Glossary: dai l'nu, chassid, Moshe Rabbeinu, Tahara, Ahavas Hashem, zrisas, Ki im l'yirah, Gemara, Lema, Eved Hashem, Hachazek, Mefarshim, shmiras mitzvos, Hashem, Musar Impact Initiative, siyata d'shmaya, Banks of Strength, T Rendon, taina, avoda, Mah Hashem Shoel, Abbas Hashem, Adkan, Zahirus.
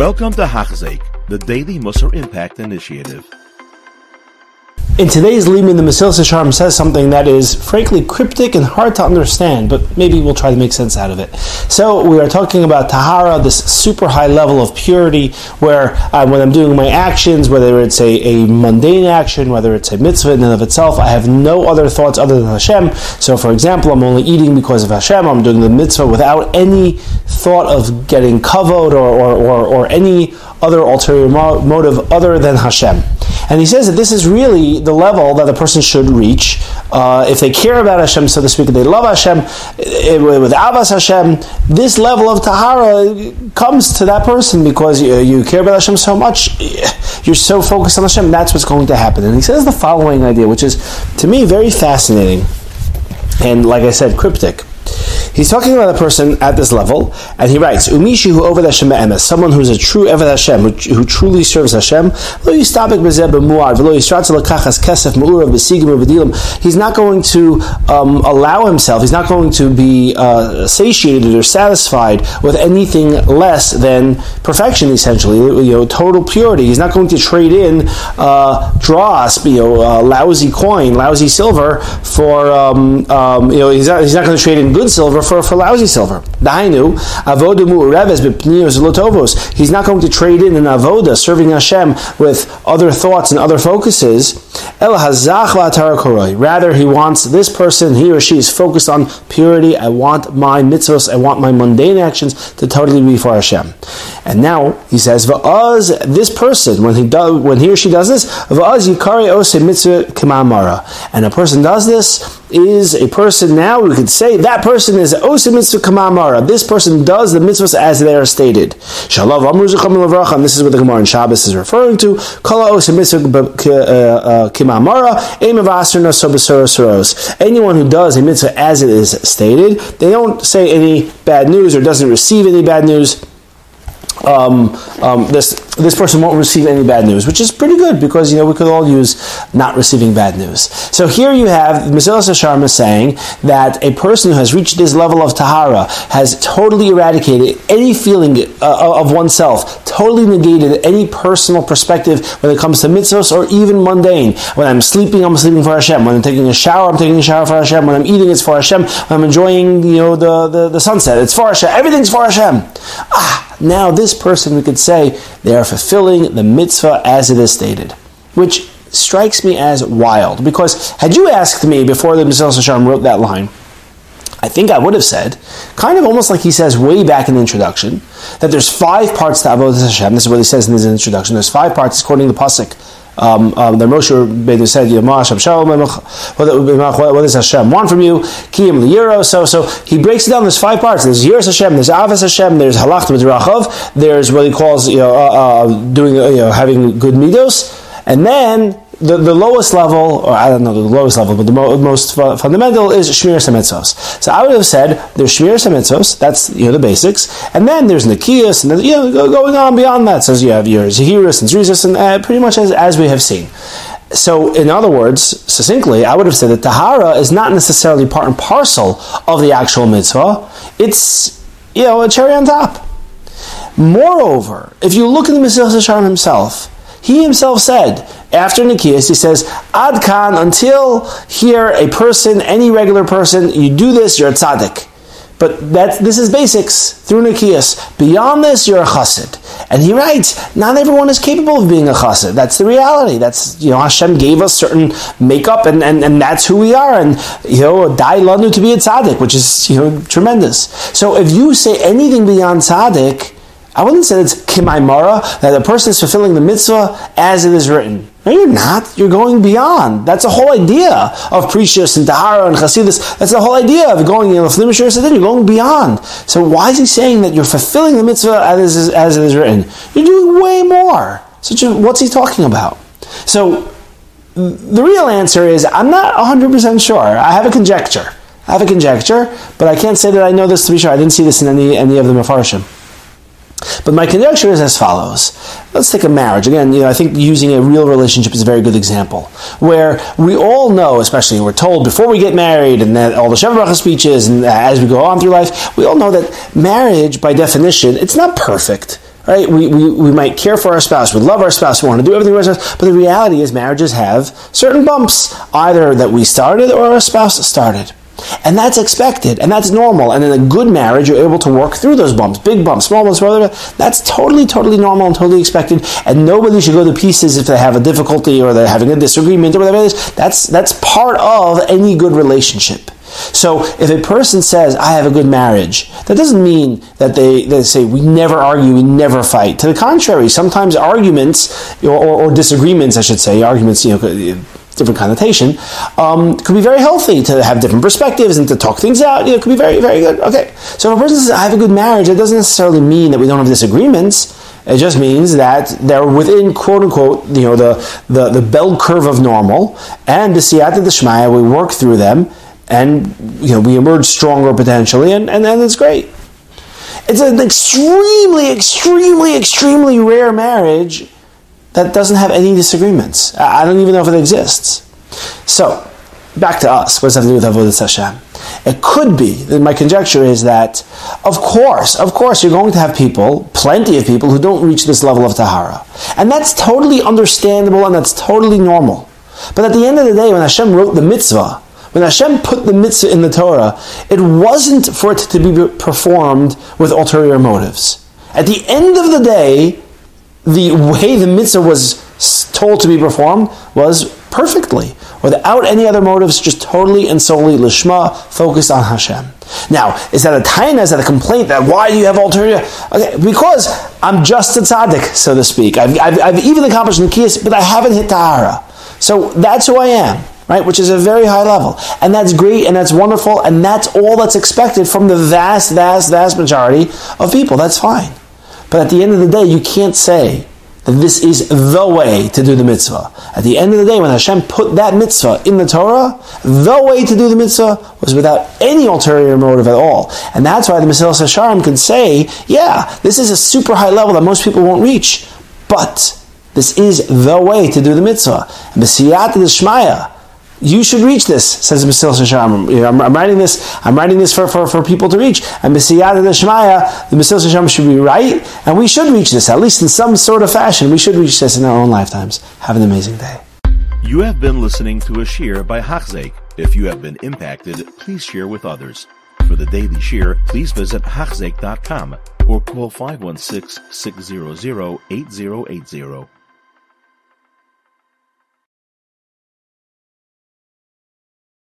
Welcome to Hachazek, the daily Musar Impact Initiative. In today's Lema, the Mesillas Yesharim says something that is frankly cryptic and hard to understand, but maybe we'll try to make sense out of it. So we are talking about Tahara, this super high level of purity, where when I'm doing my actions, whether it's a mundane action, whether it's a mitzvah in and of itself, I have no other thoughts other than Hashem. So for example, I'm only eating because of Hashem, I'm doing the mitzvah without any thought of getting kavod or any other ulterior motive other than Hashem. And he says that this is really the level that a person should reach if they care about Hashem, so to speak, if they love Hashem, with Abbas Hashem, this level of Tahara comes to that person because you care about Hashem so much, you're so focused on Hashem, that's what's going to happen. And he says the following idea, which is, to me, very fascinating, and like I said, cryptic. He's talking about a person at this level, and he writes, Umishi hu Eved Hashem emes, someone who's a true Eved Hashem, who truly serves Hashem. He's not going to allow himself, he's not going to be satiated or satisfied with anything less than perfection, essentially, total purity. He's not going to trade in dross, lousy coin, lousy silver, for, he's not going to trade in good silver for lousy silver. He's not going to trade in an avoda, serving Hashem, with other thoughts and other focuses. Rather, he wants this person, he or she is focused on purity. I want my mitzvos, I want my mundane actions to totally be for Hashem. And now, he says, this person, when he or she does this, and a person does this, is a person now, we could say, that person is osim mitzvah kamamara. This person does the mitzvahs as they are stated. Shalom amruzucham levracham. This is what the Gemara in Shabbos is referring to. Kala osim mitzvah kamamara. Aim of asrna sobesoros. Anyone who does a mitzvah as it is stated, they don't say any bad news or doesn't receive any bad news. This person won't receive any bad news, which is pretty good because we could all use not receiving bad news. So here you have Mesillas Yesharim saying that a person who has reached this level of Tahara has totally eradicated any feeling of oneself, totally negated any personal perspective when it comes to mitzvahs or even mundane. When I'm sleeping for Hashem. When I'm taking a shower, I'm taking a shower for Hashem. When I'm eating, it's for Hashem. When I'm enjoying the sunset, it's for Hashem. Everything's for Hashem. Now this person, we could say, they are fulfilling the mitzvah as it is stated, which strikes me as wild, because had you asked me before the Mesillas Yesharim wrote that line, I think I would have said, kind of almost like he says way back in the introduction, that there's 5 parts to Avodah Hashem. This is what he says in his introduction. There's 5 parts, according to the Pasuk. The Moshe Rabbeinu said, Mah Hashem Shoel, what does Hashem want from you? Ki im l'yirah. So he breaks it down. There's 5 parts. There's Yiras Hashem, there's Ahavas Hashem, there's Halacha b'drachav, there's what he calls having good middos, and then the lowest level, or I don't know the lowest level, but the most fundamental is shmiras mitzvos. So I would have said there's shmiras mitzvos, that's the basics, and then there's Nekius, and then, going on beyond that. So you have your Zahirus and zrisas, and pretty much as we have seen. So, in other words, succinctly, I would have said that Tahara is not necessarily part and parcel of the actual mitzvah. It's a cherry on top. Moreover, if you look at the Mesillas Yesharim himself, he himself said, after Nekius, he says, Adkan, until here, a person, any regular person, you do this, you're a tzaddik. But this is basics, through Nekius. Beyond this, you're a chassid. And he writes, not everyone is capable of being a chassid. That's the reality. That's, Hashem gave us certain makeup, and that's who we are. And, dai l'nu to be a tzaddik, which is, tremendous. So if you say anything beyond tzaddik, I wouldn't say it's kimaimara, that a person is fulfilling the mitzvah as it is written. No, you're not. You're going beyond. That's the whole idea of precious and tahara and chassidus. That's the whole idea of going, you're going beyond. So why is he saying that you're fulfilling the mitzvah as it is written? You're doing way more. So what's he talking about? So the real answer is, I'm not 100% sure. I have a conjecture, but I can't say that I know this to be sure. I didn't see this in any of the mefarshim. But my conjecture is as follows. Let's take a marriage. Again, I think using a real relationship is a very good example, where we all know, especially we're told before we get married, and that all the Sheva Bracha speeches, and as we go on through life, we all know that marriage, by definition, it's not perfect. right? We might care for our spouse, we love our spouse, we want to do everything for our spouse, but the reality is marriages have certain bumps, either that we started or our spouse started. And that's expected, and that's normal. And in a good marriage, you're able to work through those bumps, big bumps, small bumps, whatever. That's totally, totally normal and totally expected. And nobody should go to pieces if they have a difficulty or they're having a disagreement or whatever it is. That's part of any good relationship. So if a person says, I have a good marriage, that doesn't mean that they say, we never argue, we never fight. To the contrary, sometimes arguments, or disagreements, I should say, arguments, different connotation, could be very healthy to have different perspectives and to talk things out. It could be very, very good. Okay, so if a person says, I have a good marriage, it doesn't necessarily mean that we don't have disagreements. It just means that they're within, quote unquote, the bell curve of normal, and the siyata d'shmaya, we work through them, and we emerge stronger potentially, and then it's great. It's an extremely, extremely, extremely rare marriage that doesn't have any disagreements. I don't even know if it exists. So, back to us. What does that have to do with Avodah Hashem? It could be, my conjecture is that, of course, you're going to have people, plenty of people, who don't reach this level of Tahara. And that's totally understandable and that's totally normal. But at the end of the day, when Hashem wrote the mitzvah, when Hashem put the mitzvah in the Torah, it wasn't for it to be performed with ulterior motives. At the end of the day, the way the mitzvah was told to be performed was perfectly, without any other motives, just totally and solely lishma, focused on Hashem. Now, is that a taina? Is that a complaint? That why do you have ulterior? Okay, because I'm just a tzaddik, so to speak. I've even accomplished Nekius, but I haven't hit Tahara. So that's who I am, right? Which is a very high level, and that's great, and that's wonderful, and that's all that's expected from the vast, vast, vast majority of people. That's fine. But at the end of the day, you can't say that this is the way to do the mitzvah. At the end of the day, when Hashem put that mitzvah in the Torah, the way to do the mitzvah was without any ulterior motive at all. And that's why the Mesillas Yesharim can say, yeah, this is a super high level that most people won't reach, but this is the way to do the mitzvah. And b'siyata d'shmaya, you should reach this, says Mesillas Yesharim. I'm writing this for people to reach. And B'siyata d'shmaya, the Mesillas Yesharim should be right, and we should reach this, at least in some sort of fashion. We should reach this in our own lifetimes. Have an amazing day. You have been listening to a shiur by Hachazek. If you have been impacted, please share with others. For the daily shiur, please visit Hachazek.com or call 516-600-8080.